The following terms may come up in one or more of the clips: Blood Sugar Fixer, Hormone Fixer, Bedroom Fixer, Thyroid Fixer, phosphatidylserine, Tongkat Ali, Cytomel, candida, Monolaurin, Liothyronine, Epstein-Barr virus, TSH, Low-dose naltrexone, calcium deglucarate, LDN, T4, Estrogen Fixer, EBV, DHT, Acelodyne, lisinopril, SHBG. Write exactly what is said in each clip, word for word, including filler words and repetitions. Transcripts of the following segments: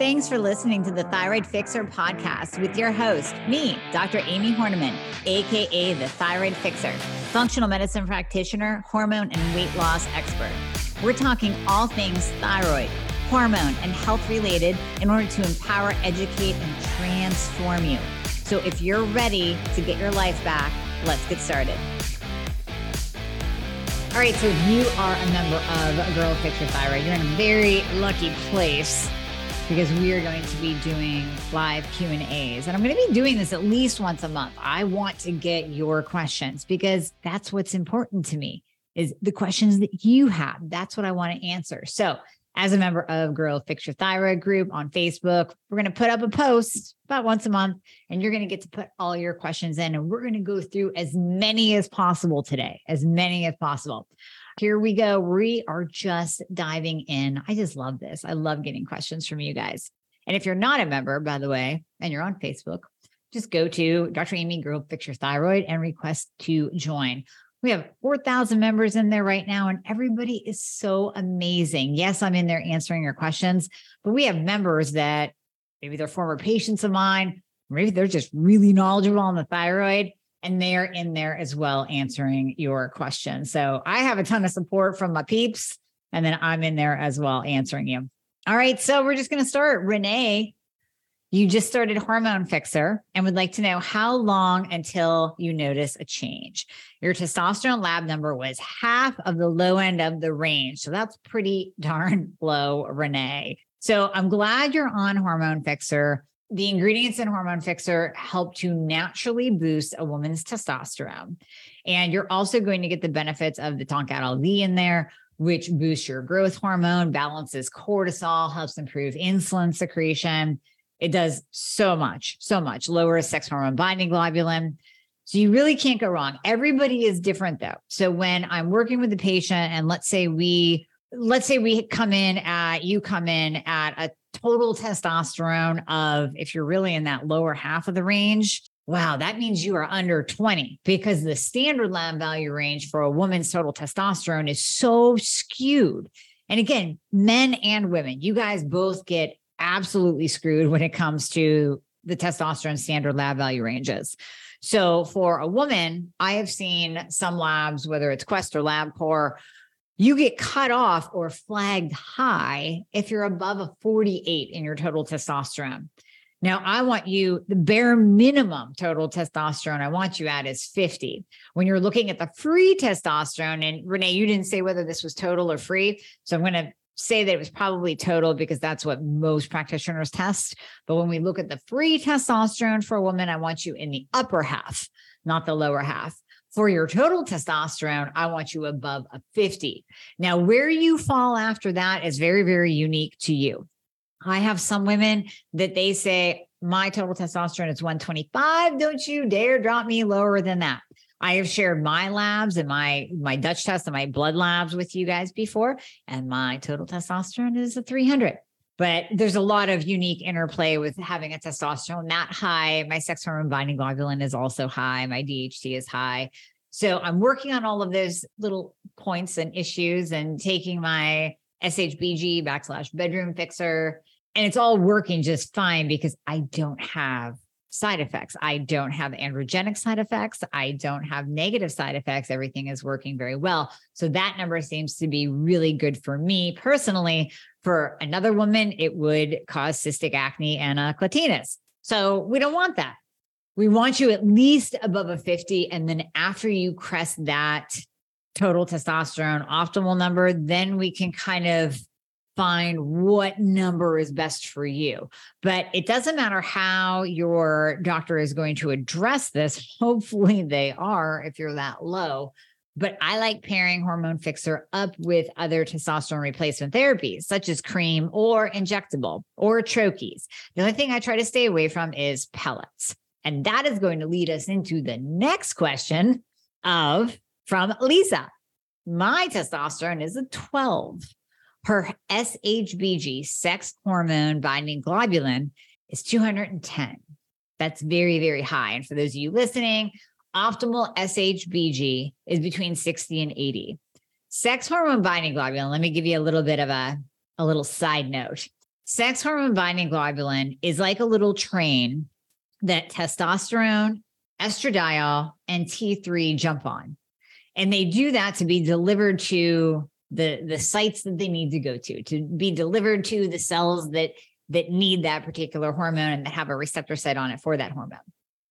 Thanks for listening to the Thyroid Fixer podcast with your host, me, Doctor Amy Hornaman, aka the Thyroid Fixer, functional medicine practitioner, hormone and weight loss expert. We're talking all things thyroid, hormone, and health related in order to empower, educate, and transform you. So if you're ready to get your life back, let's get started. All right, so if you are a member of Girl, Fix Your Thyroid, you're in a very lucky place, because we are going to be doing live Q and A's. And I'm going to be doing this at least once a month. I want to get your questions because that's what's important to me, is the questions that you have. That's what I want to answer. So as a member of Girl Fix Your Thyroid group on Facebook, we're going to put up a post about once a month, and you're going to get to put all your questions in. And we're going to go through as many as possible today, as many as possible. Here we go. We are just diving in. I just love this. I love getting questions from you guys. And if you're not a member, by the way, and you're on Facebook, just go to Doctor Amy Girl Fix Your Thyroid and request to join. We have four thousand members in there right now, and everybody is so amazing. Yes, I'm in there answering your questions, but we have members that maybe they're former patients of mine, maybe they're just really knowledgeable on the thyroid, and they're in there as well answering your questions. So I have a ton of support from my peeps, and then I'm in there as well answering you. All right, so we're just going to start. Renee, you just started Hormone Fixer and would like to know how long until you notice a change. Your testosterone lab number was half of the low end of the range. So that's pretty darn low, Renee. So I'm glad you're on Hormone Fixer. The ingredients in Hormone Fixer help to naturally boost a woman's testosterone. And you're also going to get the benefits of the Tongkat Ali in there, which boosts your growth hormone, balances cortisol, helps improve insulin secretion. It does so much, so much. Lowers sex hormone binding globulin. So you really can't go wrong. Everybody is different though. So when I'm working with the patient, and let's say we, let's say we come in at, you come in at a total testosterone of, if you're really in that lower half of the range, wow, that means you are under twenty, because the standard lab value range for a woman's total testosterone is so skewed. And again, men and women, you guys both get absolutely screwed when it comes to the testosterone standard lab value ranges. So for a woman, I have seen some labs, whether it's Quest or LabCorp, you get cut off or flagged high if you're above a forty-eight in your total testosterone. Now, I want you, the bare minimum total testosterone I want you at is fifty. When you're looking at the free testosterone, and Renee, you didn't say whether this was total or free, so I'm going to say that it was probably total because that's what most practitioners test. But when we look at the free testosterone for a woman, I want you in the upper half, not the lower half. For your total testosterone, I want you above a fifty. Now, where you fall after that is very, very unique to you. I have some women that they say, my total testosterone is one twenty-five. Don't you dare drop me lower than that. I have shared my labs and my, my Dutch test and my blood labs with you guys before, and my total testosterone is a three hundred. But there's a lot of unique interplay with having a testosterone that high. My sex hormone binding globulin is also high. My D H T is high. So I'm working on all of those little points and issues and taking my S H B G backslash bedroom fixer. And it's all working just fine because I don't have side effects. I don't have androgenic side effects. I don't have negative side effects. Everything is working very well. So that number seems to be really good for me personally. For another woman, it would cause cystic acne and a clatinus. So we don't want that. We want you at least above a fifty. And then after you crest that total testosterone optimal number, then we can kind of find what number is best for you. But it doesn't matter how your doctor is going to address this. Hopefully they are if you're that low. But I like pairing Hormone Fixer up with other testosterone replacement therapies, such as cream or injectable or trochees. The only thing I try to stay away from is pellets. And that is going to lead us into the next question of from Lisa. My testosterone is a twelve. Her S H B G, sex hormone binding globulin, is two hundred ten. That's very, very high. And for those of you listening, optimal S H B G is between sixty and eighty. Sex hormone binding globulin, let me give you a little bit of a, a little side note. sex hormone binding globulin is like a little train that testosterone, estradiol, and T three jump on. And they do that to be delivered to the, the sites that they need to go to, to be delivered to the cells that, that need that particular hormone and that have a receptor site on it for that hormone.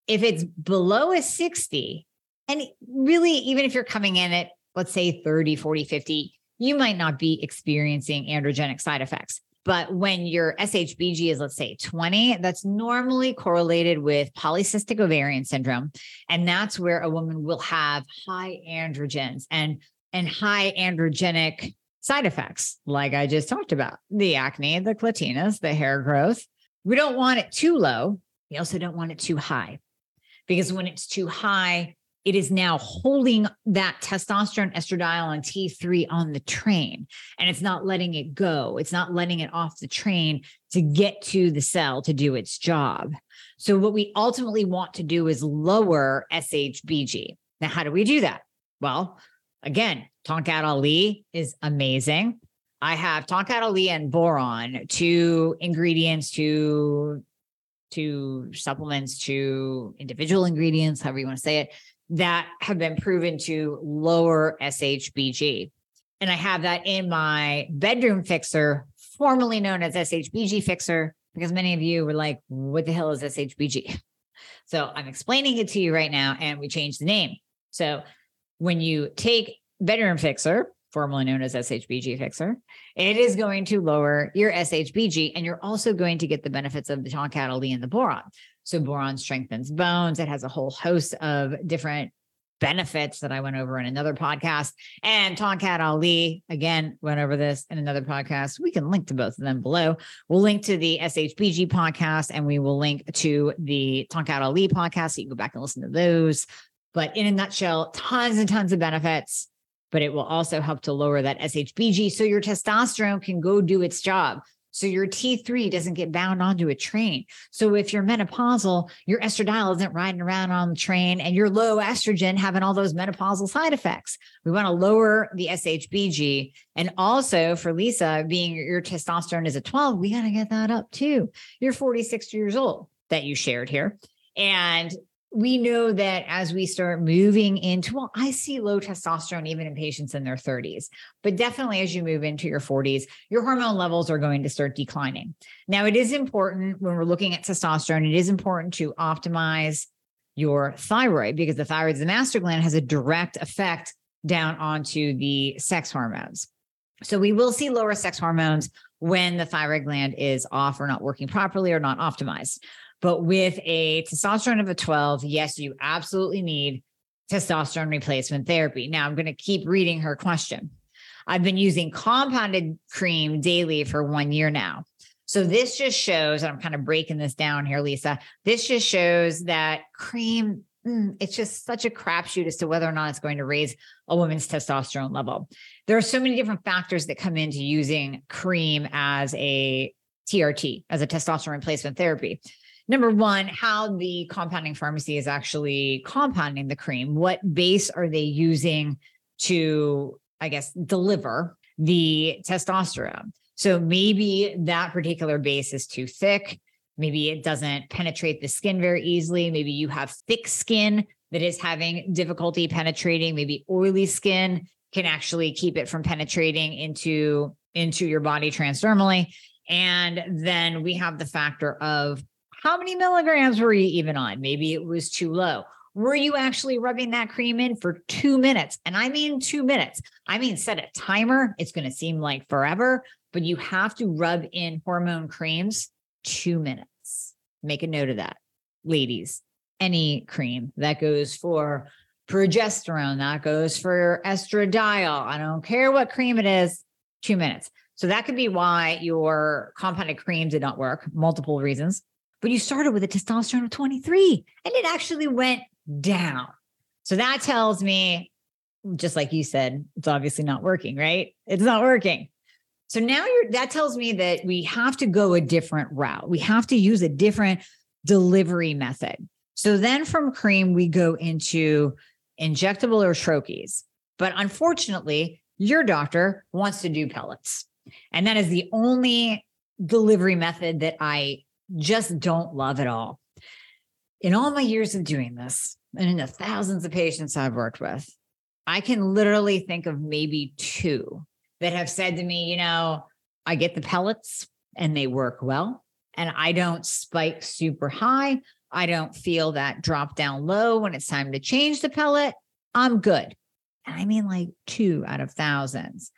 If it's below a sixty, and really, even if you're coming in at, let's say thirty, forty, fifty, you might not be experiencing androgenic side effects. But when your S H B G is, let's say twenty, that's normally correlated with polycystic ovarian syndrome. And that's where a woman will have high androgens and, and high androgenic side effects, like I just talked about, the acne, the clatinas, the hair growth. We don't want it too low. We also don't want it too high, because when it's too high, it is now holding that testosterone, estradiol, and T three on the train, and it's not letting it go. It's not letting it off the train to get to the cell to do its job. So what we ultimately want to do is lower S H B G. Now, how do we do that? Well, again, Tongkat Ali is amazing. I have Tongkat Ali and boron, two ingredients, two, two supplements, two individual ingredients, however you want to say it, that have been proven to lower S H B G. And I have that in my Bedroom Fixer, formerly known as S H B G Fixer, because many of you were like, what the hell is S H B G? So I'm explaining it to you right now, and we changed the name. So when you take Bedroom Fixer, formerly known as S H B G Fixer, it is going to lower your S H B G, and you're also going to get the benefits of the Tongkat Ali and the boron. So boron strengthens bones. It has a whole host of different benefits that I went over in another podcast. And Tongkat Ali, again, went over this in another podcast. We can link to both of them below. We'll link to the S H B G podcast, and we will link to the Tongkat Ali podcast, so you can go back and listen to those. But in a nutshell, tons and tons of benefits, but it will also help to lower that S H B G so your testosterone can go do its job. So your T three doesn't get bound onto a train. So if you're menopausal, your estradiol isn't riding around on the train, and your low estrogen having all those menopausal side effects. We want to lower the S H B G. And also for Lisa, being your testosterone is a twelve, we got to get that up too. You're forty-six years old that you shared here. And we know that as we start moving into, well, I see low testosterone even in patients in their thirties, but definitely as you move into your forties, your hormone levels are going to start declining. Now, it is important when we're looking at testosterone, it is important to optimize your thyroid, because the thyroid, the master gland, has a direct effect down onto the sex hormones. So we will see lower sex hormones when the thyroid gland is off or not working properly or not optimized. But with a testosterone of a twelve, yes, you absolutely need testosterone replacement therapy. Now, I'm going to keep reading her question. I've been using compounded cream daily for one year now. So this just shows, and I'm kind of breaking this down here, Lisa, this just shows that cream, it's just such a crapshoot as to whether or not it's going to raise a woman's testosterone level. There are so many different factors that come into using cream as a T R T, as a testosterone replacement therapy. Number one, how the compounding pharmacy is actually compounding the cream. What base are they using to, I guess, deliver the testosterone? So maybe that particular base is too thick. Maybe it doesn't penetrate the skin very easily. Maybe you have thick skin that is having difficulty penetrating. Maybe oily skin can actually keep it from penetrating into, into your body transdermally. And then we have the factor of how many milligrams were you even on? Maybe it was too low. Were you actually rubbing that cream in for two minutes? And I mean two minutes. I mean, set a timer. It's going to seem like forever, but you have to rub in hormone creams two minutes. Make a note of that. Ladies, any cream that goes for progesterone, that goes for estradiol, I don't care what cream it is, two minutes. So that could be why your compounded cream did not work, multiple reasons. But you started with a testosterone of twenty-three and it actually went down. So that tells me, just like you said, it's obviously not working, right? It's not working. So now you're, that tells me that we have to go a different route. We have to use a different delivery method. So then from cream, we go into injectable or troches. But unfortunately, your doctor wants to do pellets. And that is the only delivery method that I just don't love at all. In all my years of doing this, and in the thousands of patients I've worked with, I can literally think of maybe two that have said to me, you know, I get the pellets and they work well, and I don't spike super high. I don't feel that drop down low when it's time to change the pellet. I'm good. And I mean, like two out of thousands.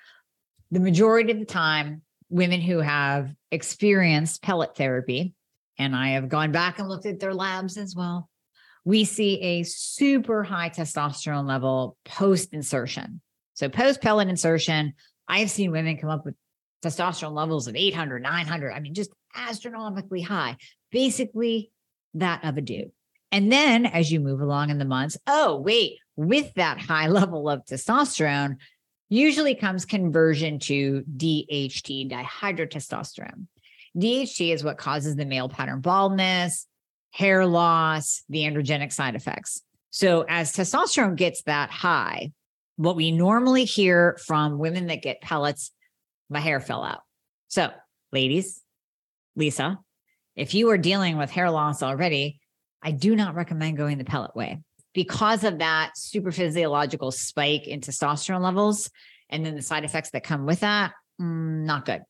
The majority of the time, women who have experienced pellet therapy, and I have gone back and looked at their labs as well, we see a super high testosterone level post-insertion. So post-pellet insertion, I've seen women come up with testosterone levels of eight hundred, nine hundred. I mean, just astronomically high, basically that of a dude. And then as you move along in the months, oh, wait, with that high level of testosterone usually comes conversion to D H T, dihydrotestosterone. D H T is what causes the male pattern baldness, hair loss, the androgenic side effects. So as testosterone gets that high, what we normally hear from women that get pellets, my hair fell out. So ladies, Lisa, if you are dealing with hair loss already, I do not recommend going the pellet way because of that super physiological spike in testosterone levels. And then the side effects that come with that, mm, not good.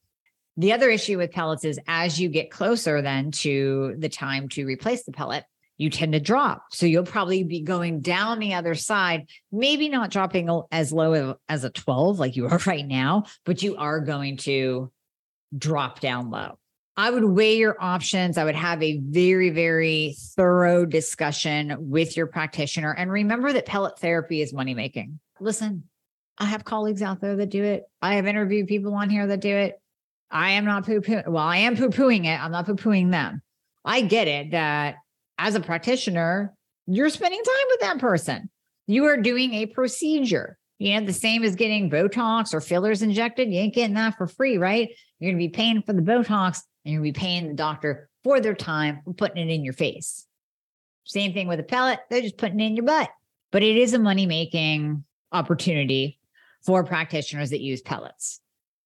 The other issue with pellets is as you get closer then to the time to replace the pellet, you tend to drop. So you'll probably be going down the other side, maybe not dropping as low as a twelve like you are right now, but you are going to drop down low. I would weigh your options. I would have a very, very thorough discussion with your practitioner. And remember that pellet therapy is money-making. Listen, I have colleagues out there that do it. I have interviewed people on here that do it. I am not poo-pooing. Well, I am poo-pooing it. I'm not poo-pooing them. I get it that as a practitioner, you're spending time with that person. You are doing a procedure. You know, the same as getting Botox or fillers injected. You ain't getting that for free, right? You're going to be paying for the Botox and you're going to be paying the doctor for their time for putting it in your face. Same thing with a pellet. They're just putting it in your butt. But it is a money-making opportunity for practitioners that use pellets.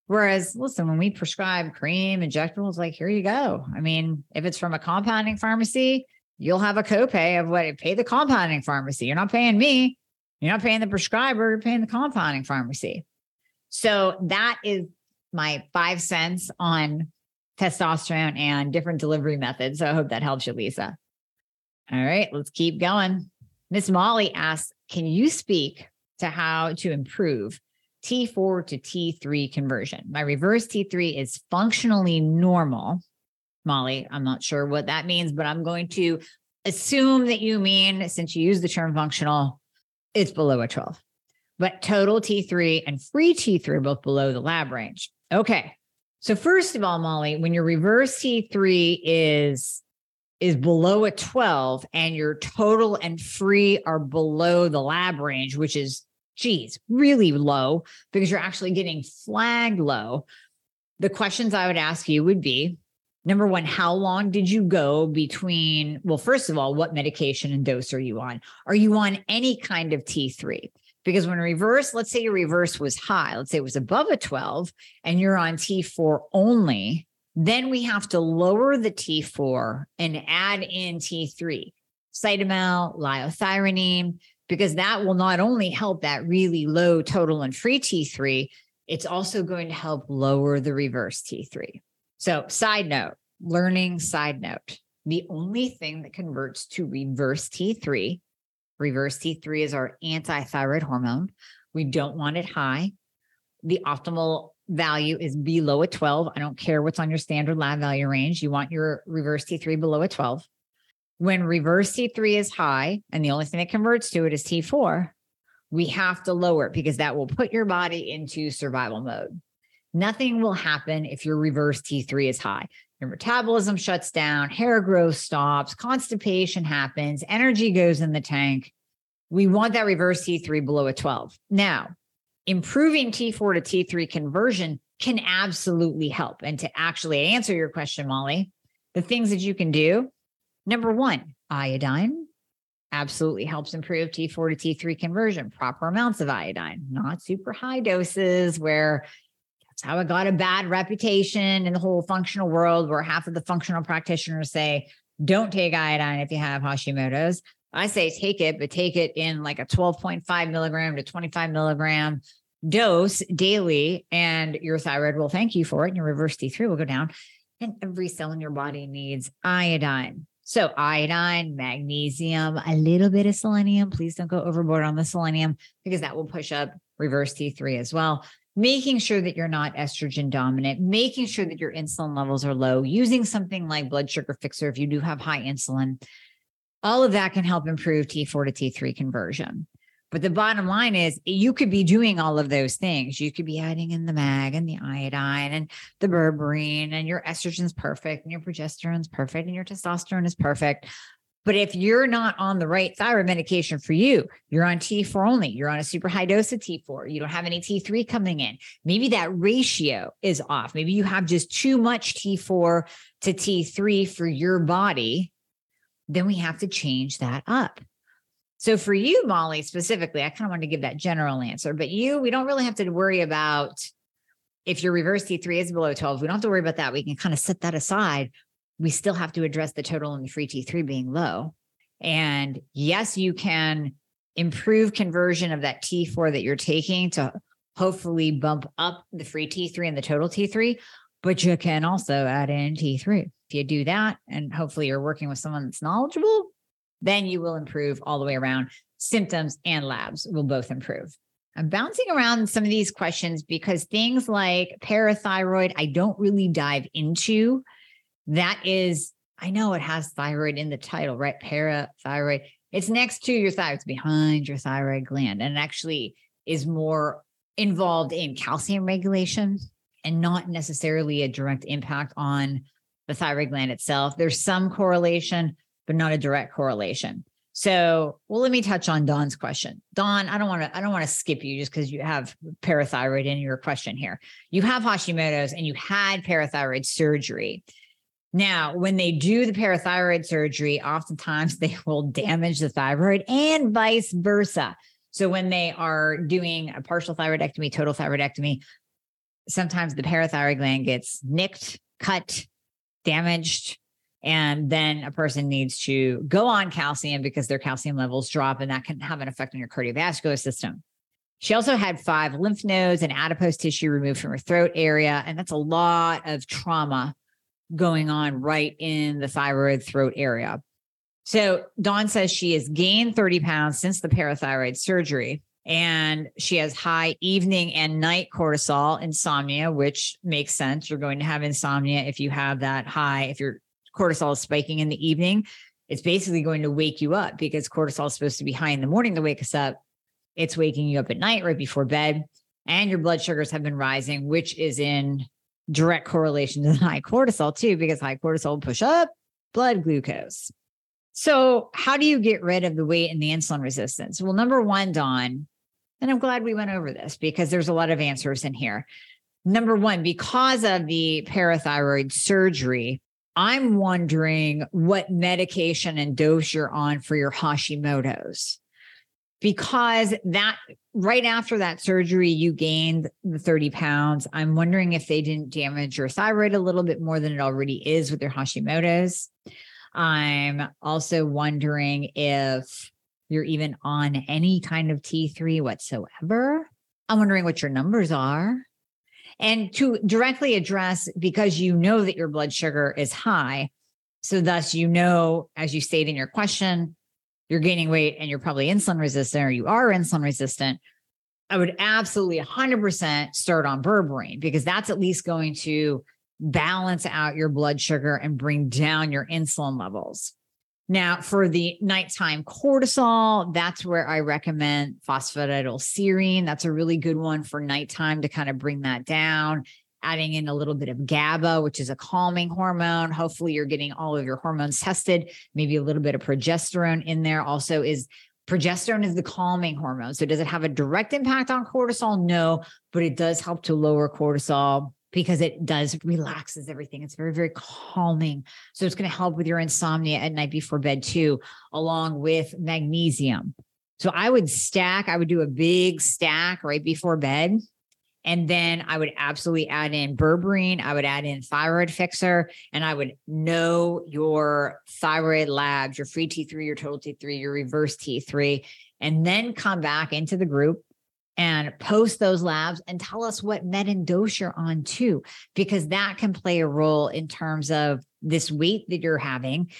Whereas, listen, when we prescribe cream, injectables, like, here you go. I mean, if it's from a compounding pharmacy, you'll have a copay of what? Pay the compounding pharmacy. You're not paying me. You're not paying the prescriber. You're paying the compounding pharmacy. So that is my five cents on testosterone and different delivery methods. So I hope that helps you, Lisa. All right, let's keep going. Miss Molly asks, can you speak to how to improve T four to T three conversion? My reverse T three is functionally normal. Molly, I'm not sure what that means, but I'm going to assume that you mean, since you use the term functional, it's below a twelve. But total T three and free T three are both below the lab range. Okay. So first of all, Molly, when your reverse T three is, is below a twelve and your total and free are below the lab range, which is, geez, really low because you're actually getting flagged low. The questions I would ask you would be, number one, how long did you go between, well, first of all, what medication and dose are you on? Are you on any kind of T three? Because when reverse, let's say your reverse was high, let's say it was above a twelve and you're on T four only, then we have to lower the T four and add in T three, Cytomel, Liothyronine, because that will not only help that really low total and free T three, it's also going to help lower the reverse T three. So side note, learning side note, the only thing that converts to reverse T three, reverse T three is our anti-thyroid hormone. We don't want it high. The optimal value is below a twelve. I don't care what's on your standard lab value range. You want your reverse T three below a twelve. When reverse T three is high, and the only thing that converts to it is T four, we have to lower it because that will put your body into survival mode. Nothing will happen if your reverse T three is high. Your metabolism shuts down, hair growth stops, constipation happens, energy goes in the tank. We want that reverse T three below a twelve. Now, improving T four to T three conversion can absolutely help. And to actually answer your question, Molly, the things that you can do, number one, iodine absolutely helps improve T four to T three conversion, proper amounts of iodine, not super high doses where It's how it got a bad reputation in the whole functional world, where half of the functional practitioners say, don't take iodine if you have Hashimoto's. I say take it, but take it in like a twelve point five milligram to twenty-five milligram dose daily, and your thyroid will thank you for it, and your reverse T three will go down. And every cell in your body needs iodine. So iodine, magnesium, a little bit of selenium. Please don't go overboard on the selenium, because that will push up reverse T three as well. Making sure that you're not estrogen dominant, making sure that your insulin levels are low, using something like Blood Sugar Fixer if you do have high insulin. All of that can help improve T four to T three conversion. But the bottom line is you could be doing all of those things. You could be adding in the mag and the iodine and the berberine, and your estrogen's perfect and your progesterone's perfect and your testosterone is perfect. But if you're not on the right thyroid medication for you, you're on T four only, you're on a super high dose of T four, you don't have any T three coming in. Maybe that ratio is off. Maybe you have just too much T four to T three for your body. Then we have to change that up. So for you, Molly, specifically, I kind of wanted to give that general answer, but you, we don't really have to worry about if your reverse T three is below twelve. We don't have to worry about that. We can kind of set that aside. We still have to address the total and the free T three being low. And yes, you can improve conversion of that T four that you're taking to hopefully bump up the free T three and the total T three, but you can also add in T three. If you do that, and hopefully you're working with someone that's knowledgeable, then you will improve all the way around. Symptoms and labs will both improve. I'm bouncing around some of these questions because things like parathyroid, I don't really dive into. That is, I know it has thyroid in the title, right? Parathyroid. It's next to your thyroid. It's behind your thyroid gland, and it actually is more involved in calcium regulation and not necessarily a direct impact on the thyroid gland itself. There's some correlation, but not a direct correlation. So, well, let me touch on Dawn's question. Dawn, I don't want to, I don't want to skip you just because you have parathyroid in your question here. You have Hashimoto's and you had parathyroid surgery. Now, when they do the parathyroid surgery, oftentimes they will damage the thyroid and vice versa. So when they are doing a partial thyroidectomy, total thyroidectomy, sometimes the parathyroid gland gets nicked, cut, damaged, and then a person needs to go on calcium because their calcium levels drop, and that can have an effect on your cardiovascular system. She also had five lymph nodes and adipose tissue removed from her throat area, and that's a lot of trauma going on right in the thyroid throat area. So Dawn says she has gained thirty pounds since the parathyroid surgery, and she has high evening and night cortisol insomnia, which makes sense. You're going to have insomnia if you have that high. If your cortisol is spiking in the evening, it's basically going to wake you up, because cortisol is supposed to be high in the morning to wake us up. It's waking you up at night right before bed, and your blood sugars have been rising, which is in direct correlation to the high cortisol too, because high cortisol will push up blood glucose. So how do you get rid of the weight and the insulin resistance? Well, number one, Dawn, and I'm glad we went over this because there's a lot of answers in here. Number one, because of the parathyroid surgery, I'm wondering what medication and dose you're on for your Hashimoto's, because that right after that surgery, you gained the thirty pounds. I'm wondering if they didn't damage your thyroid a little bit more than it already is with your Hashimoto's. I'm also wondering if you're even on any kind of T three whatsoever. I'm wondering what your numbers are. And to directly address, because you know that your blood sugar is high, so thus you know, as you stated in your question, you're gaining weight and you're probably insulin resistant, or you are insulin resistant, I would absolutely one hundred percent start on berberine, because that's at least going to balance out your blood sugar and bring down your insulin levels. Now, for the nighttime cortisol, that's where I recommend phosphatidylserine. That's a really good one for nighttime to kind of bring that down, adding in a little bit of GABA, which is a calming hormone. Hopefully you're getting all of your hormones tested, maybe a little bit of progesterone in there. Also, is progesterone is the calming hormone. So does it have a direct impact on cortisol? No, but it does help to lower cortisol, because it does relaxes everything. It's very, very calming. So it's going to help with your insomnia at night before bed too, along with magnesium. So I would stack, I would do a big stack right before bed And then I would absolutely add in berberine. I would add in Thyroid Fixer, and I would know your thyroid labs, your free T three, your total T three, your reverse T three, and then come back into the group and post those labs and tell us what med and dose you're on too, because that can play a role in terms of this weight that you're having.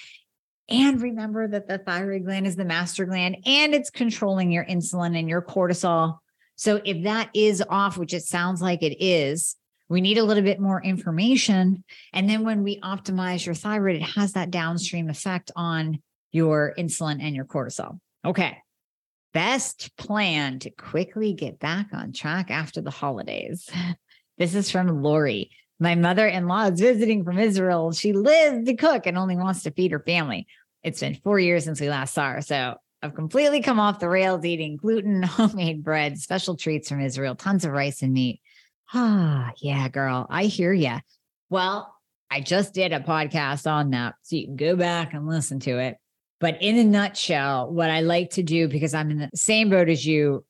And remember that the thyroid gland is the master gland, and it's controlling your insulin and your cortisol. So if that is off, which it sounds like it is, we need a little bit more information. And then when we optimize your thyroid, it has that downstream effect on your insulin and your cortisol. Okay. Best plan to quickly get back on track after the holidays. This is from Lori. My mother-in-law is visiting from Israel. She lives to cook and only wants to feed her family. It's been four years since we last saw her, so I've completely come off the rails eating gluten, homemade bread, special treats from Israel, tons of rice and meat. Ah, yeah, girl, I hear ya. Well, I just did a podcast on that, so you can go back and listen to it. But in a nutshell, what I like to do, because I'm in the same boat as you,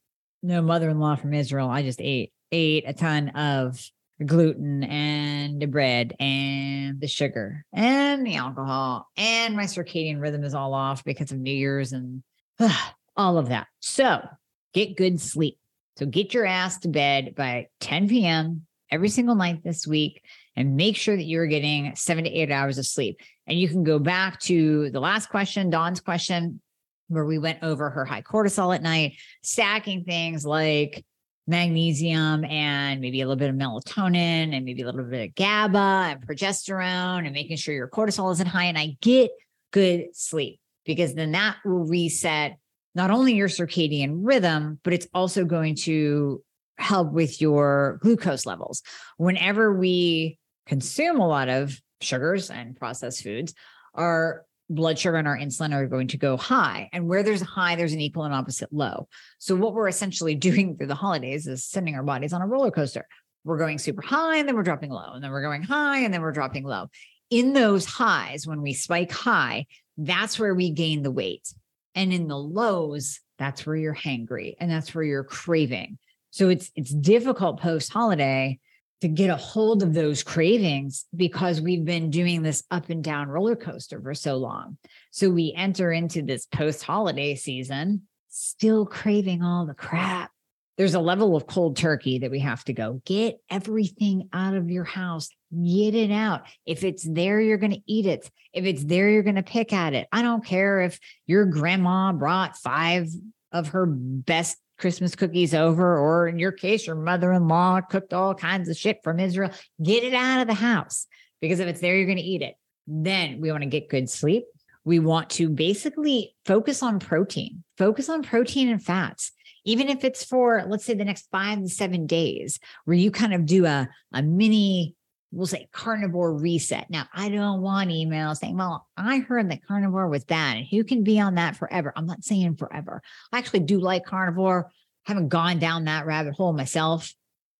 no mother-in-law from Israel, I just ate, ate a ton of gluten and the bread and the sugar and the alcohol, and my circadian rhythm is all off because of New Year's and uh, all of that. So get good sleep. So get your ass to bed by ten p.m. every single night this week, and make sure that you're getting seven to eight hours of sleep. And you can go back to the last question, Dawn's question, where we went over her high cortisol at night, stacking things like magnesium and maybe a little bit of melatonin and maybe a little bit of GABA and progesterone, and making sure your cortisol isn't high. And I get good sleep, because then that will reset not only your circadian rhythm, but it's also going to help with your glucose levels. Whenever we consume a lot of sugars and processed foods, our blood sugar and our insulin are going to go high. And where there's a high, there's an equal and opposite low. So what we're essentially doing through the holidays is sending our bodies on a roller coaster. We're going super high, and then we're dropping low, and then we're going high, and then we're dropping low. In those highs, when we spike high, that's where we gain the weight. And in the lows, that's where you're hangry, and that's where you're craving. So it's it's difficult post-holiday to get a hold of those cravings, because we've been doing this up and down roller coaster for so long. So we enter into this post-holiday season, still craving all the crap. There's a level of cold turkey that we have to go. Get everything out of your house, get it out. If it's there, you're going to eat it. If it's there, you're going to pick at it. I don't care if your grandma brought five of her best Christmas cookies over, or in your case, your mother-in-law cooked all kinds of shit from Israel. Get it out of the house, because if it's there, you're going to eat it. Then we want to get good sleep. We want to basically focus on protein, focus on protein and fats, even if it's for, let's say, the next five to seven days, where you kind of do a, a mini, we'll say, carnivore reset. Now, I don't want emails saying, well, I heard that carnivore was bad and who can be on that forever. I'm not saying forever. I actually do like carnivore. I haven't gone down that rabbit hole myself.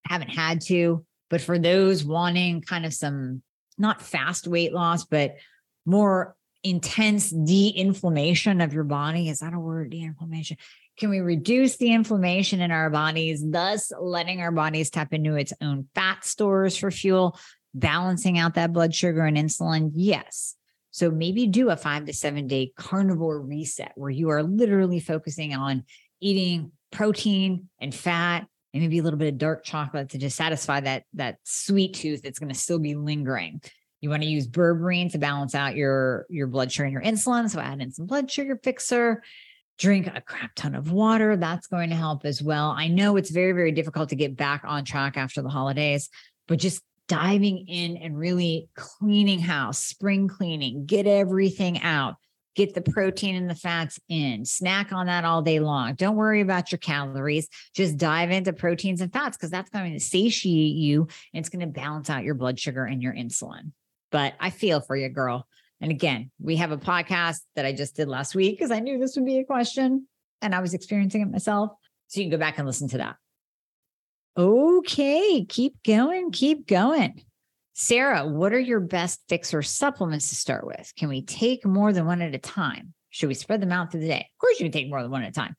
I haven't had to. But for those wanting kind of some, not fast weight loss, but more intense de-inflammation of your body, is that a word, de-inflammation? Can we reduce the inflammation in our bodies, thus letting our bodies tap into its own fat stores for fuel, balancing out that blood sugar and insulin? Yes. So maybe do a five to seven day carnivore reset, where you are literally focusing on eating protein and fat, and maybe a little bit of dark chocolate to just satisfy that, that sweet tooth that's going to still be lingering. You want to use berberine to balance out your, your blood sugar and your insulin. So add in some blood sugar fixer. Drink a crap ton of water. That's going to help as well. I know it's very, very difficult to get back on track after the holidays, but just diving in and really cleaning house, spring cleaning, get everything out, get the protein and the fats in, snack on that all day long. Don't worry about your calories. Just dive into proteins and fats, because that's going to satiate you, and it's going to balance out your blood sugar and your insulin. But I feel for you, girl. And again, we have a podcast that I just did last week, because I knew this would be a question and I was experiencing it myself. So you can go back and listen to that. Okay. Keep going. Keep going. Sarah, what are your best fixer supplements to start with? Can we take more than one at a time? Should we spread them out through the day? Of course you can take more than one at a time.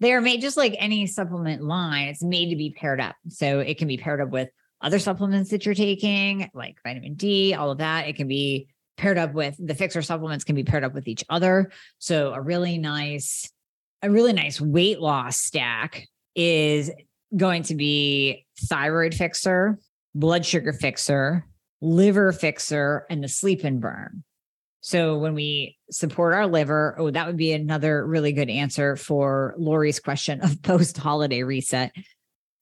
They're made just like any supplement line. It's made to be paired up. So it can be paired up with other supplements that you're taking, like vitamin D, all of that. It can be paired up with the Fixer supplements, can be paired up with each other. So a really nice, a really nice weight loss stack is going to be Thyroid Fixer, Blood Sugar Fixer, Liver Fixer, and the Sleep and Burn. So when we support our liver, oh, that would be another really good answer for Lori's question of post-holiday reset.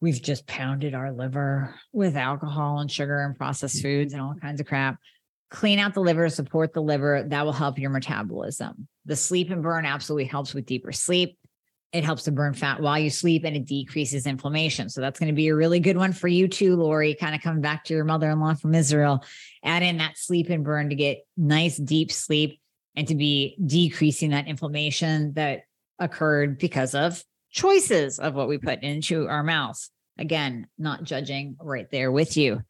We've just pounded our liver with alcohol and sugar and processed foods and all kinds of crap. Clean out the liver, support the liver. That will help your metabolism. The Sleep and Burn absolutely helps with deeper sleep. It helps to burn fat while you sleep, and it decreases inflammation. So that's going to be a really good one for you too, Lori, kind of coming back to your mother-in-law from Israel. Add in that Sleep and Burn to get nice deep sleep and to be decreasing that inflammation that occurred because of choices of what we put into our mouths. Again, not judging, right there with you.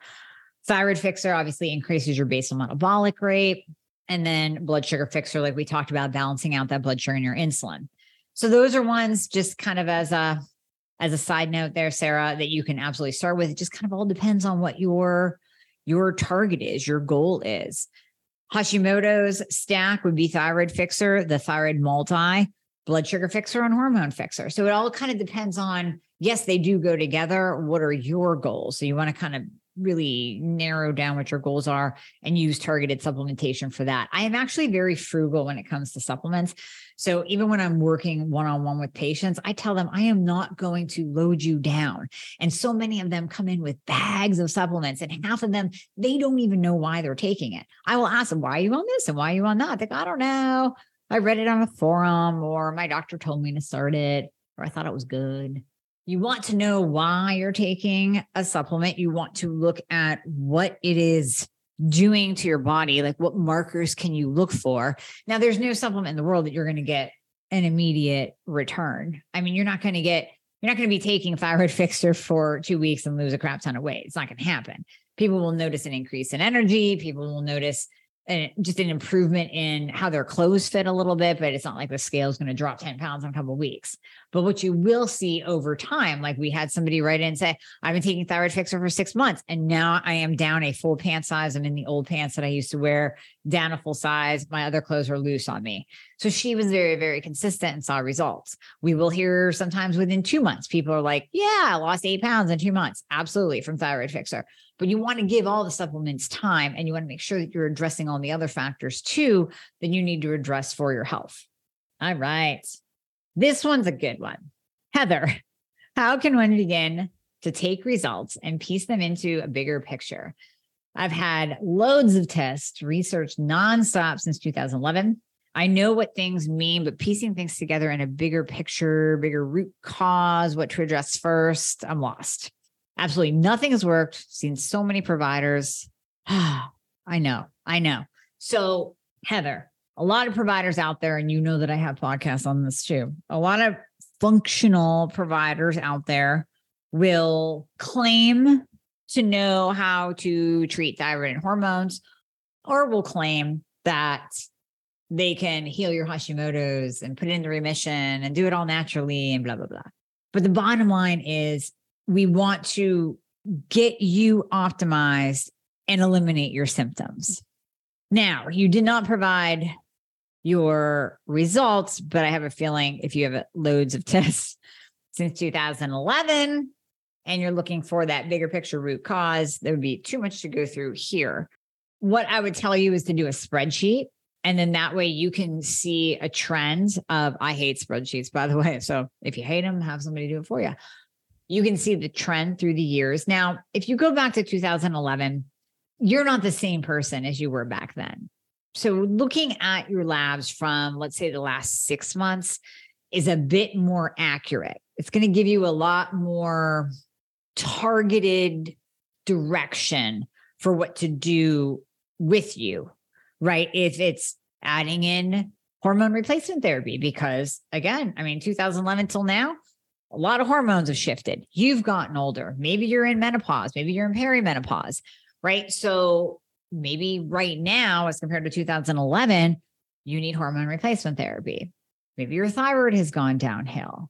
Thyroid Fixer obviously increases your basal metabolic rate. And then Blood Sugar Fixer, like we talked about, balancing out that blood sugar and your insulin. So those are ones just kind of as a, as a side note there, Sarah, that you can absolutely start with. It just kind of all depends on what your, your target is, your goal is. Hashimoto's stack would be Thyroid Fixer, the Thyroid Multi, Blood Sugar Fixer, and Hormone Fixer. So it all kind of depends on, yes, they do go together. What are your goals? So you want to kind of really narrow down what your goals are and use targeted supplementation for that. I am actually very frugal when it comes to supplements. So even when I'm working one-on-one with patients, I tell them I am not going to load you down. And so many of them come in with bags of supplements, and half of them, they don't even know why they're taking it. I will ask them, why are you on this and why are you on that? They go, I don't know. I read it on a forum, or my doctor told me to start it, or I thought it was good. You want to know why you're taking a supplement. You want to look at what it is doing to your body. Like, what markers can you look for? Now, there's no supplement in the world that you're going to get an immediate return. I mean, you're not going to get, you're not going to be taking Thyroid Fixer for two weeks and lose a crap ton of weight. It's not going to happen. People will notice an increase in energy. People will notice an, just an improvement in how their clothes fit a little bit, but it's not like the scale is going to drop ten pounds in a couple of weeks. But what you will see over time, like we had somebody write in and say, I've been taking Thyroid Fixer for six months and now I am down a full pant size. I'm in the old pants that I used to wear, down a full size. My other clothes are loose on me. So she was very, very consistent and saw results. We will hear sometimes within two months, people are like, yeah, I lost eight pounds in two months. Absolutely, from Thyroid Fixer. But you want to give all the supplements time, and you want to make sure that you're addressing all the other factors too that you need to address for your health. All right. This one's a good one. Heather, how can one begin to take results and piece them into a bigger picture? I've had loads of tests, researched nonstop since two thousand eleven. I know what things mean, but piecing things together in a bigger picture, bigger root cause, what to address first, I'm lost. Absolutely nothing has worked. Seen so many providers. I know, I know. So Heather, a lot of providers out there, and you know that I have podcasts on this too. A lot of functional providers out there will claim to know how to treat thyroid and hormones, or will claim that they can heal your Hashimoto's and put it into remission and do it all naturally and blah, blah, blah. But the bottom line is, we want to get you optimized and eliminate your symptoms. Now, you did not provide your results, but I have a feeling if you have loads of tests since two thousand eleven and you're looking for that bigger picture root cause, there would be too much to go through here. What I would tell you is to do a spreadsheet. And then that way you can see a trend of, I hate spreadsheets, by the way. So if you hate them, have somebody do it for you. You can see the trend through the years. Now, if you go back to two thousand eleven, you're not the same person as you were back then. So looking at your labs from, let's say, the last six months is a bit more accurate. It's going to give you a lot more targeted direction for what to do with you, right? If it's adding in hormone replacement therapy, because again, I mean, two thousand eleven till now, a lot of hormones have shifted. You've gotten older. Maybe you're in menopause. Maybe you're in perimenopause, right? So maybe right now, as compared to two thousand eleven, you need hormone replacement therapy. Maybe your thyroid has gone downhill.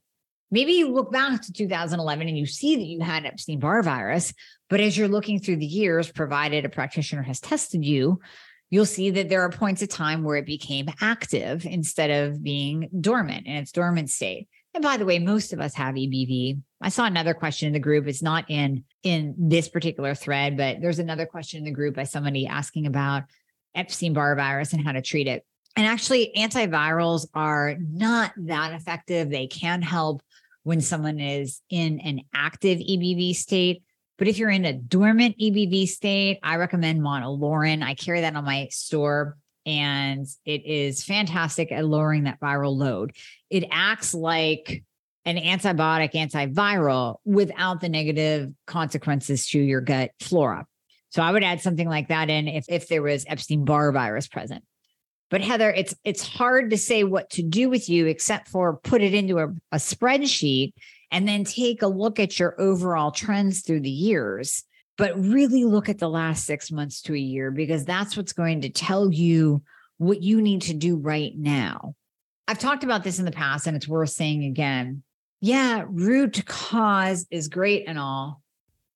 Maybe you look back to two thousand eleven and you see that you had Epstein-Barr virus, but as you're looking through the years, provided a practitioner has tested you, you'll see that there are points of time where it became active instead of being dormant in its dormant state. And by the way, most of us have E B V. I saw another question in the group. It's not in, in this particular thread, but there's another question in the group by somebody asking about Epstein-Barr virus and how to treat it. And actually, antivirals are not that effective. They can help when someone is in an active E B V state. But if you're in a dormant E B V state, I recommend Monolaurin. I carry that on my store, and it is fantastic at lowering that viral load. It acts like an antibiotic antiviral without the negative consequences to your gut flora. So I would add something like that in if, if there was Epstein-Barr virus present. But Heather, it's it's hard to say what to do with you except for put it into a, a spreadsheet and then take a look at your overall trends through the years, but really look at the last six months to a year, because that's what's going to tell you what you need to do right now. I've talked about this in the past, and it's worth saying again. Yeah, root cause is great and all,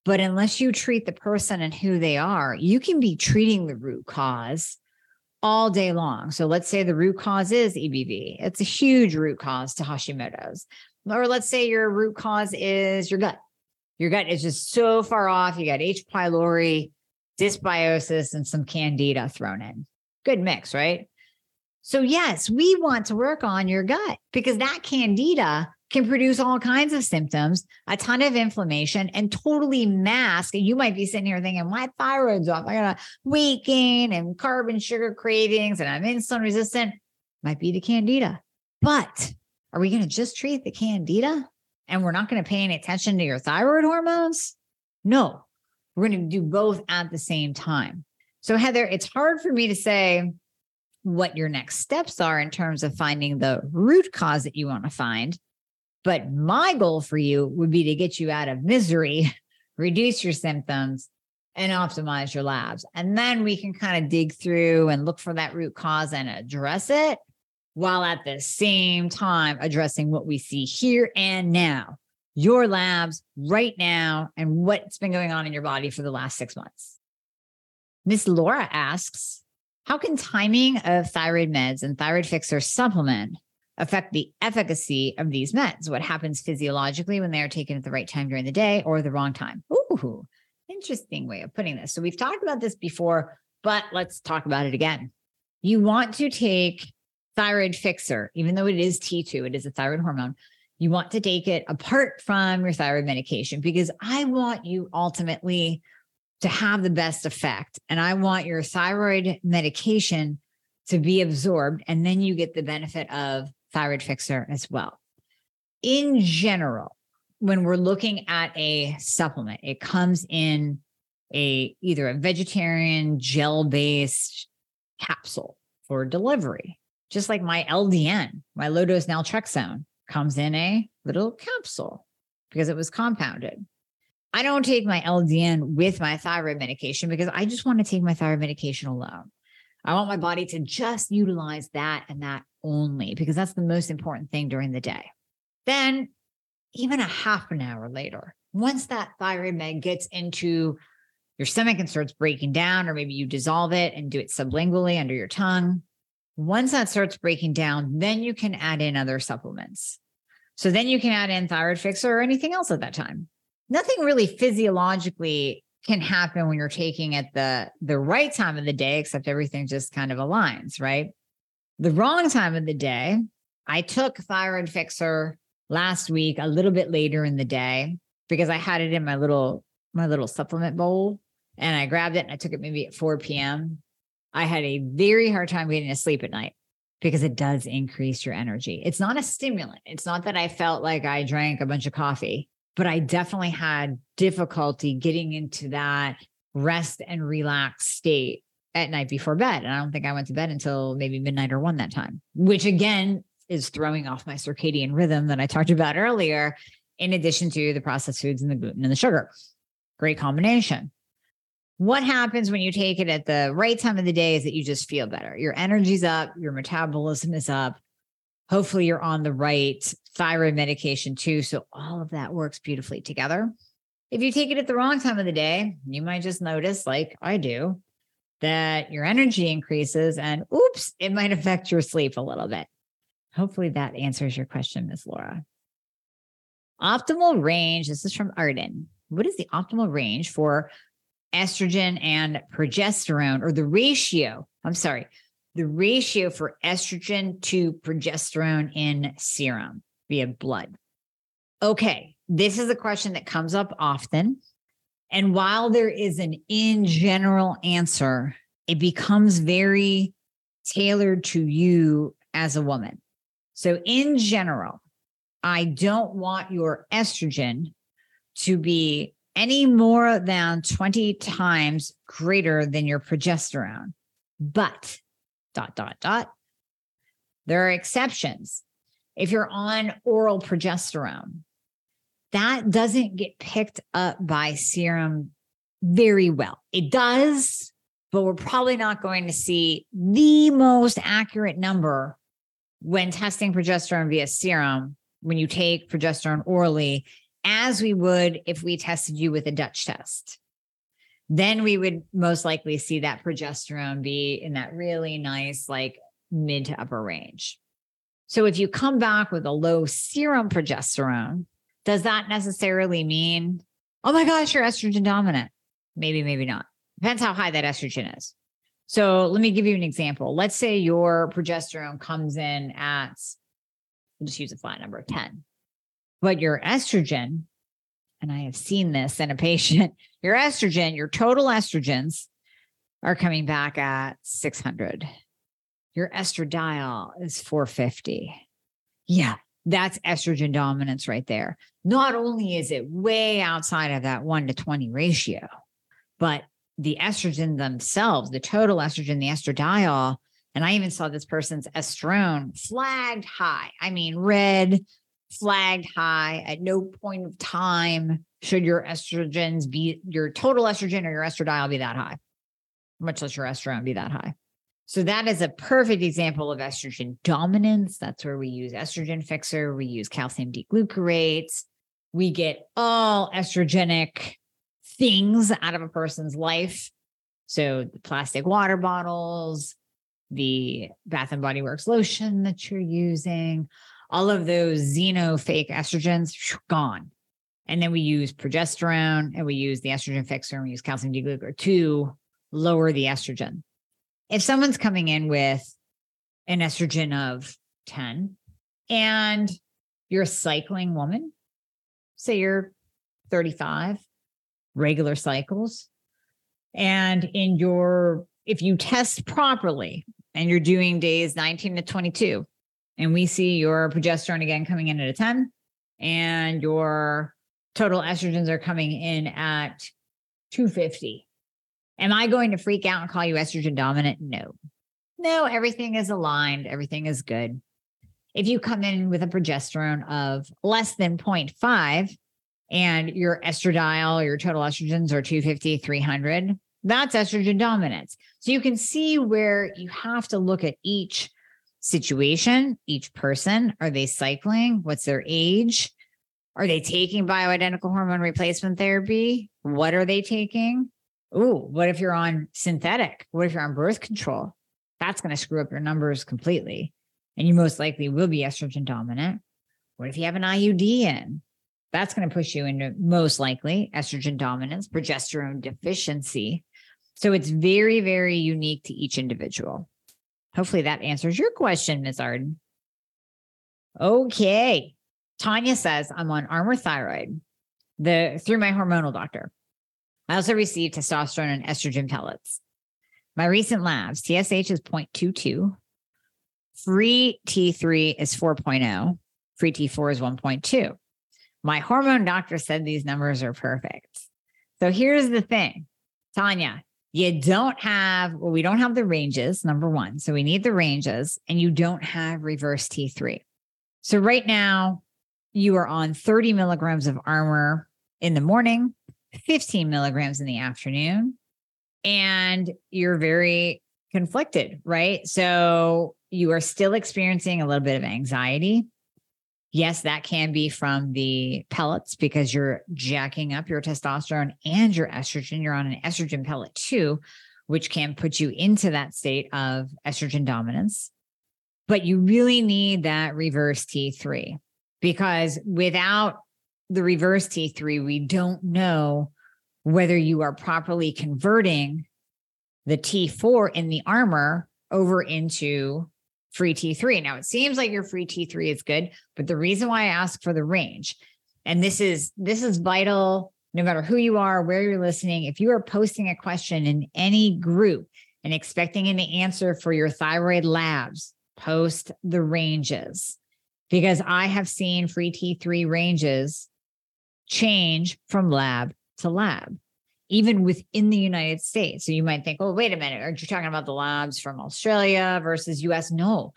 but unless you treat the person and who they are, you can be treating the root cause all day long. So let's say the root cause is E B V. It's a huge root cause to Hashimoto's. Or let's say your root cause is your gut. Your gut is just so far off. You got H. pylori, dysbiosis, and some candida thrown in. Good mix, right? So yes, we want to work on your gut because that candida can produce all kinds of symptoms, a ton of inflammation, and totally mask. You might be sitting here thinking, my thyroid's off. I got a weight gain and carb sugar cravings, and I'm insulin resistant. Might be the candida. But are we going to just treat the candida and we're not going to pay any attention to your thyroid hormones? No, we're going to do both at the same time. So Heather, it's hard for me to say what your next steps are in terms of finding the root cause that you want to find. But my goal for you would be to get you out of misery, reduce your symptoms, and optimize your labs. And then we can kind of dig through and look for that root cause and address it, while at the same time addressing what we see here and now, your labs right now, and what's been going on in your body for the last six months. Miss Laura asks, how can timing of thyroid meds and Thyroid Fixer supplement affect the efficacy of these meds? What happens physiologically when they are taken at the right time during the day or the wrong time? Ooh, interesting way of putting this. So we've talked about this before, but let's talk about it again. You want to take Thyroid Fixer, even though it is T two, it is a thyroid hormone. You want to take it apart from your thyroid medication because I want you ultimately to have the best effect. And I want your thyroid medication to be absorbed. And then you get the benefit of Thyroid Fixer as well. In general, when we're looking at a supplement, it comes in a either a vegetarian gel-based capsule for delivery, just like my L D N, my low-dose naltrexone comes in a little capsule because it was compounded. I don't take my L D N with my thyroid medication because I just want to take my thyroid medication alone. I want my body to just utilize that and that only because that's the most important thing during the day. Then even a half an hour later, once that thyroid med gets into your stomach and starts breaking down, or maybe you dissolve it and do it sublingually under your tongue. Once that starts breaking down, then you can add in other supplements. So then you can add in Thyroid Fixer or anything else at that time. Nothing really physiologically can happen when you're taking at the, the right time of the day, except everything just kind of aligns, right? The wrong time of the day, I took Thyroid Fixer last week, a little bit later in the day, because I had it in my little, my little supplement bowl, and I grabbed it and I took it maybe at four p.m. I had a very hard time getting to sleep at night because it does increase your energy. It's not a stimulant. It's not that I felt like I drank a bunch of coffee, but I definitely had difficulty getting into that rest and relax state at night before bed. And I don't think I went to bed until maybe midnight or one that time, which again is throwing off my circadian rhythm that I talked about earlier, in addition to the processed foods and the gluten and the sugar. Great combination. What happens when you take it at the right time of the day is that you just feel better. Your energy's up, your metabolism is up. hopefully you're on the right thyroid medication too. So all of that works beautifully together. If you take it at the wrong time of the day, you might just notice, like I do, that your energy increases and oops, it might affect your sleep a little bit. Hopefully that answers your question, Miz Laura. Optimal range, this is from Arden. What is the optimal range for estrogen and progesterone, or the ratio? I'm sorry, the ratio for estrogen to progesterone in serum via blood. Okay, this is a question that comes up often. And while there is an in general answer, it becomes very tailored to you as a woman. So in general, I don't want your estrogen to be any more than twenty times greater than your progesterone. But, dot, dot, dot, there are exceptions. If you're on oral progesterone, that doesn't get picked up by serum very well. It does, but we're probably not going to see the most accurate number when testing progesterone via serum, when you take progesterone orally, as we would if we tested you with a Dutch test. Then we would most likely see that progesterone be in that really nice, like mid to upper range. So if you come back with a low serum progesterone, does that necessarily mean, oh my gosh, you're estrogen dominant? Maybe, maybe not. Depends how high that estrogen is. So let me give you an example. Let's say your progesterone comes in at, we'll just use a flat number, ten. But your estrogen, and I have seen this in a patient, your estrogen, your total estrogens are coming back at six hundred. Your estradiol is four fifty. Yeah, that's estrogen dominance right there. Not only is it way outside of that one to twenty ratio, but the estrogen themselves, the total estrogen, the estradiol, and I even saw this person's estrone flagged high. I mean, red, flagged high. At no point of time should your estrogens be, your total estrogen or your estradiol be that high, much less your estrone be that high. So that is a perfect example of estrogen dominance. That's where we use Estrogen Fixer. We use calcium deglucarate. We get all estrogenic things out of a person's life. So the plastic water bottles, the Bath and Body Works lotion that you're using, all of those xeno fake estrogens, gone. And then we use progesterone and we use the Estrogen Fixer and we use calcium deglucarate to lower the estrogen. If someone's coming in with an estrogen of ten and you're a cycling woman, say you're thirty-five, regular cycles, and in your, if you test properly and you're doing days nineteen to twenty-two, and we see your progesterone again coming in at a ten and your total estrogens are coming in at two fifty. Am I going to freak out and call you estrogen dominant? No, no, everything is aligned. Everything is good. If you come in with a progesterone of less than zero point five and your estradiol, your total estrogens are two fifty, three hundred, that's estrogen dominance. So you can see where you have to look at each situation, each person. Are they cycling? What's their age? Are they taking bioidentical hormone replacement therapy? What are they taking? Ooh, what if you're on synthetic? What if you're on birth control? That's going to screw up your numbers completely. And you most likely will be estrogen dominant. What if you have an I U D in? That's going to push you into most likely estrogen dominance, progesterone deficiency. So it's very, very unique to each individual. Hopefully that answers your question, Miz Arden. Okay. Tanya says, I'm on Armour Thyroid the, through my hormonal doctor. I also received testosterone and estrogen pellets. My recent labs, T S H is zero point two two. Free T three is four point oh. Free T four is one point two. My hormone doctor said these numbers are perfect. So here's the thing, Tanya, you don't have, well, we don't have the ranges, number one. So we need the ranges, and you don't have reverse T three. So right now you are on thirty milligrams of Armour in the morning, fifteen milligrams in the afternoon, and you're very conflicted, right? So you are still experiencing a little bit of anxiety. Yes, that can be from the pellets because you're jacking up your testosterone and your estrogen. You're on an estrogen pellet too, which can put you into that state of estrogen dominance. But you really need that reverse T three, because without the reverse T three, we don't know whether you are properly converting the T four in the armor over into free T three. Now, it seems like your free T three is good, but the reason why I ask for the range, and this is this is vital no matter who you are, where you're listening, if you are posting a question in any group and expecting an answer for your thyroid labs, post the ranges, because I have seen free T three ranges change from lab to lab, even within the United States. So you might think, oh, wait a minute, aren't you talking about the labs from Australia versus U S? No.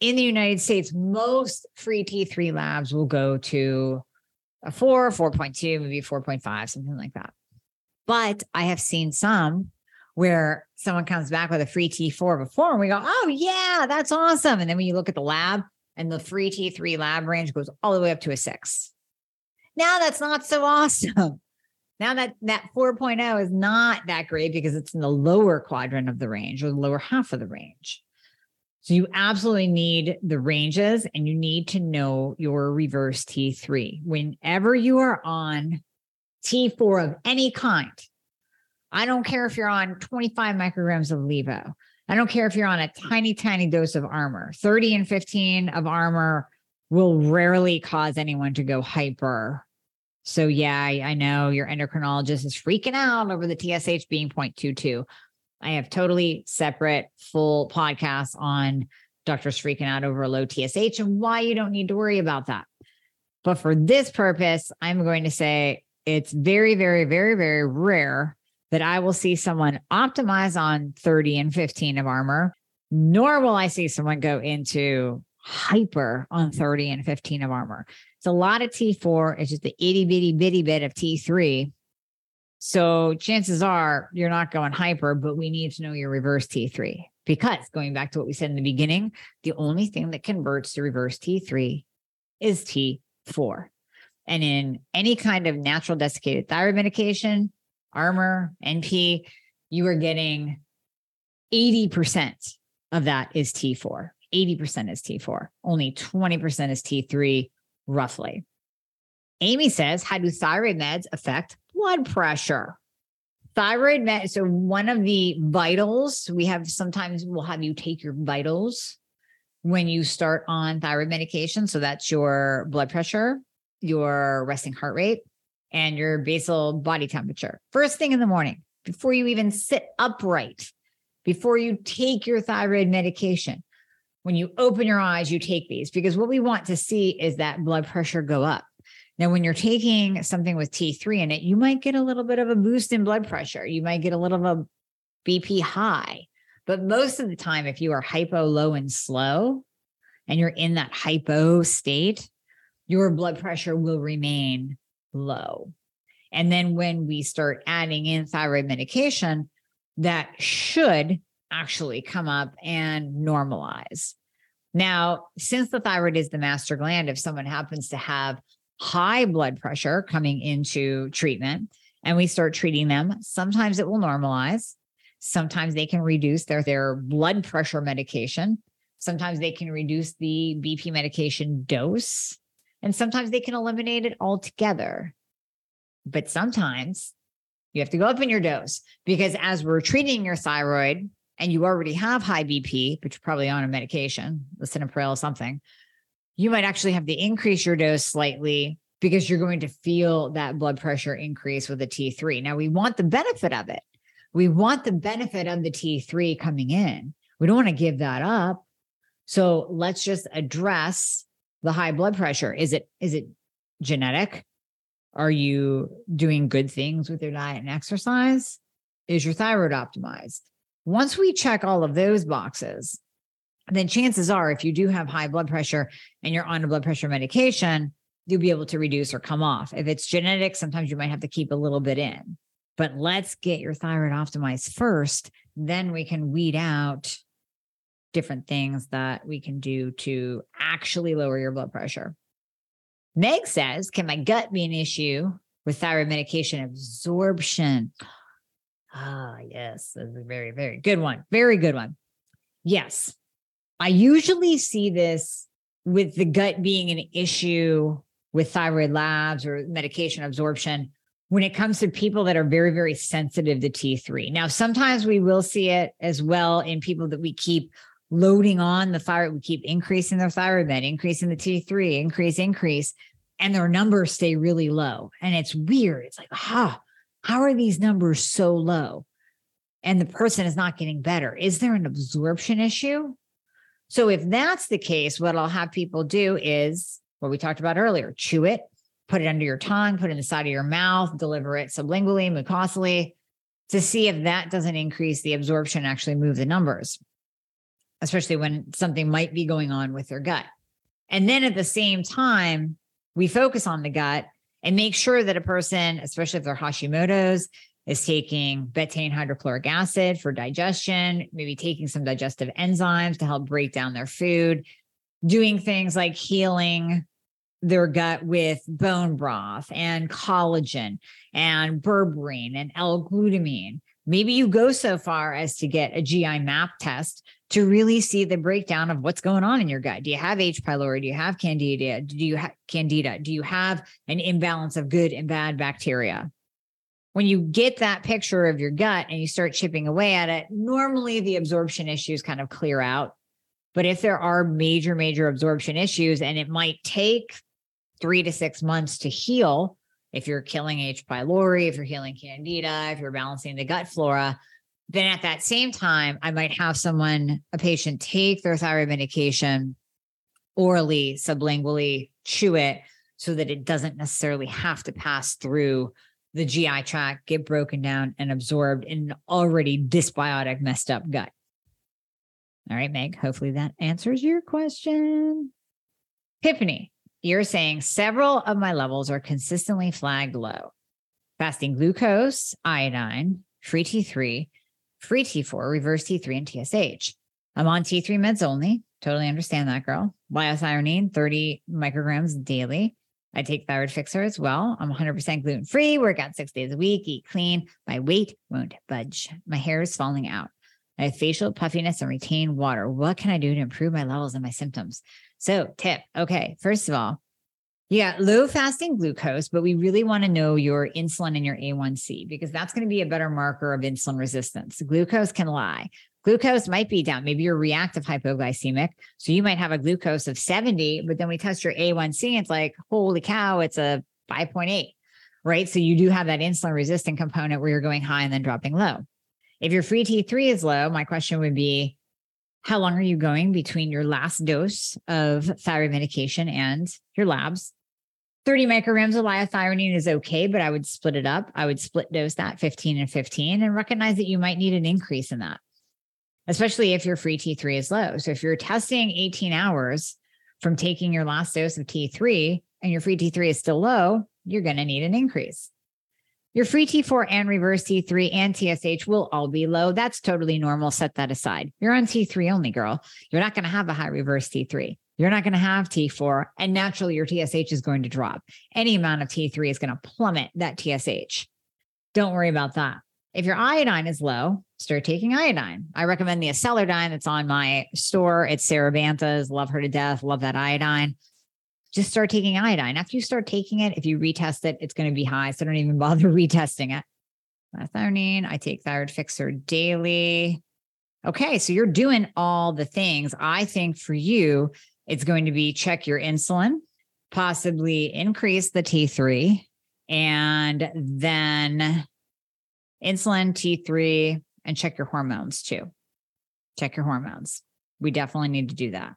In the United States, most free T three labs will go to a four, four point two, maybe four point five, something like that. But I have seen some where someone comes back with a free T four before and we go, oh yeah, that's awesome. And then when you look at the lab and the free T three lab range goes all the way up to a six. Now that's not so awesome. Now that, that four point oh is not that great because it's in the lower quadrant of the range or the lower half of the range. So you absolutely need the ranges and you need to know your reverse T three. Whenever you are on T four of any kind, I don't care if you're on twenty-five micrograms of Levo. I don't care if you're on a tiny, tiny dose of Armour. thirty and fifteen of Armour will rarely cause anyone to go hyper. So yeah, I know your endocrinologist is freaking out over the T S H being zero point two two. I have totally separate full podcasts on doctors freaking out over a low T S H and why you don't need to worry about that. But for this purpose, I'm going to say it's very, very, very, very rare that I will see someone optimize on thirty and fifteen of Armour, nor will I see someone go into hyper on thirty and fifteen of Armour. It's a lot of T four. It's just the itty bitty bitty bit of T three. So chances are you're not going hyper, but we need to know your reverse T three, because going back to what we said in the beginning, the only thing that converts to reverse T three is T four. And in any kind of natural desiccated thyroid medication, Armour, N P, you are getting eighty percent of that is T four. eighty percent is T four. Only twenty percent is T three. Roughly. Amy says, how do thyroid meds affect blood pressure? Thyroid med. So one of the vitals we have, sometimes we'll have you take your vitals when you start on thyroid medication. So that's your blood pressure, your resting heart rate, and your basal body temperature. First thing in the morning, before you even sit upright, before you take your thyroid medication. When you open your eyes, you take these, because what we want to see is that blood pressure go up. Now, when you're taking something with T three in it, you might get a little bit of a boost in blood pressure. You might get a little of a B P high. But most of the time, if you are hypo, low, and slow, and you're in that hypo state, your blood pressure will remain low. And then when we start adding in thyroid medication, that should actually come up and normalize. Now, since the thyroid is the master gland, if someone happens to have high blood pressure coming into treatment and we start treating them, sometimes it will normalize. Sometimes they can reduce their, their blood pressure medication. Sometimes they can reduce the B P medication dose. And sometimes they can eliminate it altogether. But sometimes you have to go up in your dose, because as we're treating your thyroid, and you already have high B P, but you're probably on a medication, lisinopril or something, you might actually have to increase your dose slightly because you're going to feel that blood pressure increase with a T three. Now, we want the benefit of it. We want the benefit of the T three coming in. We don't want to give that up. So let's just address the high blood pressure. Is it is it genetic? Are you doing good things with your diet and exercise? Is your thyroid optimized? Once we check all of those boxes, then chances are, if you do have high blood pressure and you're on a blood pressure medication, you'll be able to reduce or come off. If it's genetic, sometimes you might have to keep a little bit in. But let's get your thyroid optimized first. Then we can weed out different things that we can do to actually lower your blood pressure. Meg says, can my gut be an issue with thyroid medication absorption? Ah, yes, that's a very, very good one. Very good one. Yes. I usually see this with the gut being an issue with thyroid labs or medication absorption when it comes to people that are very, very sensitive to T three. Now, sometimes we will see it as well in people that we keep loading on the thyroid. We keep increasing their thyroid med, increasing the T three, increase, increase, and their numbers stay really low. And it's weird. It's like, huh, how are these numbers so low? And the person is not getting better. Is there an absorption issue? So if that's the case, what I'll have people do is what we talked about earlier, chew it, put it under your tongue, put it in the side of your mouth, deliver it sublingually, mucosally, to see if that doesn't increase the absorption, actually move the numbers, especially when something might be going on with their gut. And then at the same time, we focus on the gut and make sure that a person, especially if they're Hashimoto's, is taking betaine hydrochloric acid for digestion, maybe taking some digestive enzymes to help break down their food, doing things like healing their gut with bone broth and collagen and berberine and L-glutamine. Maybe you go so far as to get a G I map test to really see the breakdown of what's going on in your gut. Do you have H. pylori? Do you have candida? Do you have candida? Do you have an imbalance of good and bad bacteria? When you get that picture of your gut and you start chipping away at it, normally the absorption issues kind of clear out. But if there are major, major absorption issues, and it might take three to six months to heal, if you're killing H. pylori, if you're healing candida, if you're balancing the gut flora, then at that same time, I might have someone, a patient, take their thyroid medication orally, sublingually, chew it so that it doesn't necessarily have to pass through the G I tract, get broken down and absorbed in an already dysbiotic, messed up gut. All right, Meg, hopefully that answers your question. Tiffany, you're saying several of my levels are consistently flagged low. Fasting glucose, iodine, free T three, free T four, reverse T three, and T S H. I'm on T three meds only. Totally understand that, girl. Liothyronine, thirty micrograms daily. I take Thyroid Fixer as well. I'm one hundred percent gluten-free, work out six days a week, eat clean. My weight won't budge. My hair is falling out. I have facial puffiness and retain water. What can I do to improve my levels and my symptoms? So tip. Okay. First of all, you got low fasting glucose, but we really want to know your insulin and your A one C because that's going to be a better marker of insulin resistance. Glucose can lie. Glucose might be down. Maybe you're reactive hypoglycemic. So you might have a glucose of seventy, but then we test your A one C and it's like, holy cow, it's a five point eight, right? So you do have that insulin resistant component where you're going high and then dropping low. If your free T three is low, my question would be, how long are you going between your last dose of thyroid medication and your labs? thirty micrograms of liothyronine is okay, but I would split it up. I would split dose that fifteen and fifteen and recognize that you might need an increase in that, especially if your free T three is low. So if you're testing eighteen hours from taking your last dose of T three and your free T three is still low, you're going to need an increase. Your free T four and reverse T three and T S H will all be low. That's totally normal. Set that aside. You're on T three only, girl. You're not going to have a high reverse T three. You're not going to have T four. And naturally, your T S H is going to drop. Any amount of T three is going to plummet that T S H. Don't worry about that. If your iodine is low, start taking iodine. I recommend the Acelodyne that's on my store. It's Sarah Banta's. Love her to death. Love that iodine. Just start taking iodine. After you start taking it, if you retest it, it's going to be high. So don't even bother retesting it. Liothyronine, I take Thyroid Fixer daily. Okay, so you're doing all the things. I think for you, it's going to be check your insulin, possibly increase the T three, and then insulin, T three, and check your hormones too. Check your hormones. We definitely need to do that.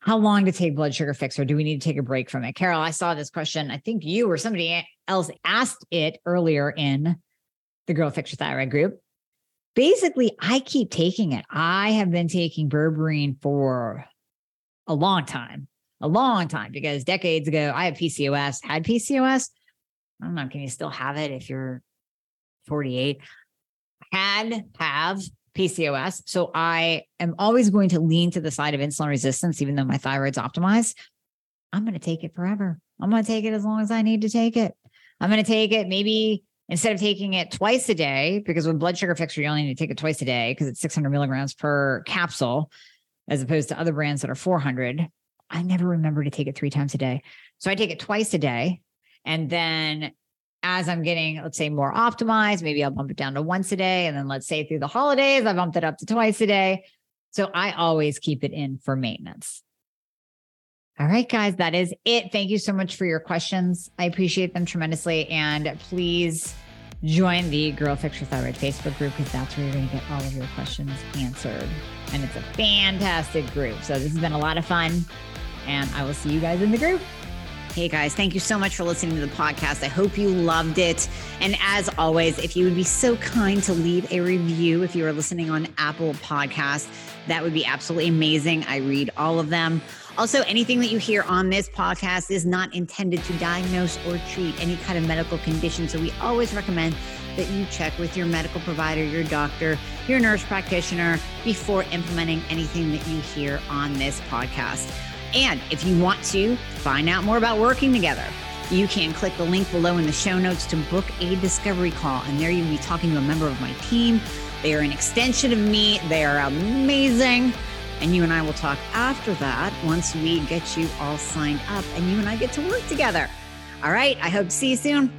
How long to take Blood Sugar Fixer? Do we need to take a break from it? Carol, I saw this question. I think you or somebody else asked it earlier in the Girl Fix Your Thyroid group. Basically, I keep taking it. I have been taking berberine for a long time, a long time, because decades ago, I had P C O S, had P C O S. I don't know. Can you still have it if you're forty-eight? Had, have P C O S. So I am always going to lean to the side of insulin resistance, even though my thyroid's optimized. I'm going to take it forever. I'm going to take it as long as I need to take it. I'm going to take it maybe instead of taking it twice a day, because with blood sugar fixer, you only need to take it twice a day because it's six hundred milligrams per capsule, as opposed to other brands that are four hundred. I never remember to take it three times a day. So I take it twice a day. And then as I'm getting, let's say, more optimized, maybe I'll bump it down to once a day. And then let's say through the holidays, I bumped it up to twice a day. So I always keep it in for maintenance. All right, guys, that is it. Thank you so much for your questions. I appreciate them tremendously. And please join the Girl Fix Your Thyroid Facebook group, because that's where you're going to get all of your questions answered. And it's a fantastic group. So this has been a lot of fun, and I will see you guys in the group. Hey guys, thank you so much for listening to the podcast. I hope you loved it. And as always, if you would be so kind to leave a review, if you are listening on Apple Podcasts, that would be absolutely amazing. I read all of them. Also, anything that you hear on this podcast is not intended to diagnose or treat any kind of medical condition. So we always recommend that you check with your medical provider, your doctor, your nurse practitioner before implementing anything that you hear on this podcast. And if you want to find out more about working together, you can click the link below in the show notes to book a discovery call. And there you'll be talking to a member of my team. They are an extension of me. They are amazing. And you and I will talk after that once we get you all signed up and you and I get to work together. All right. I hope to see you soon.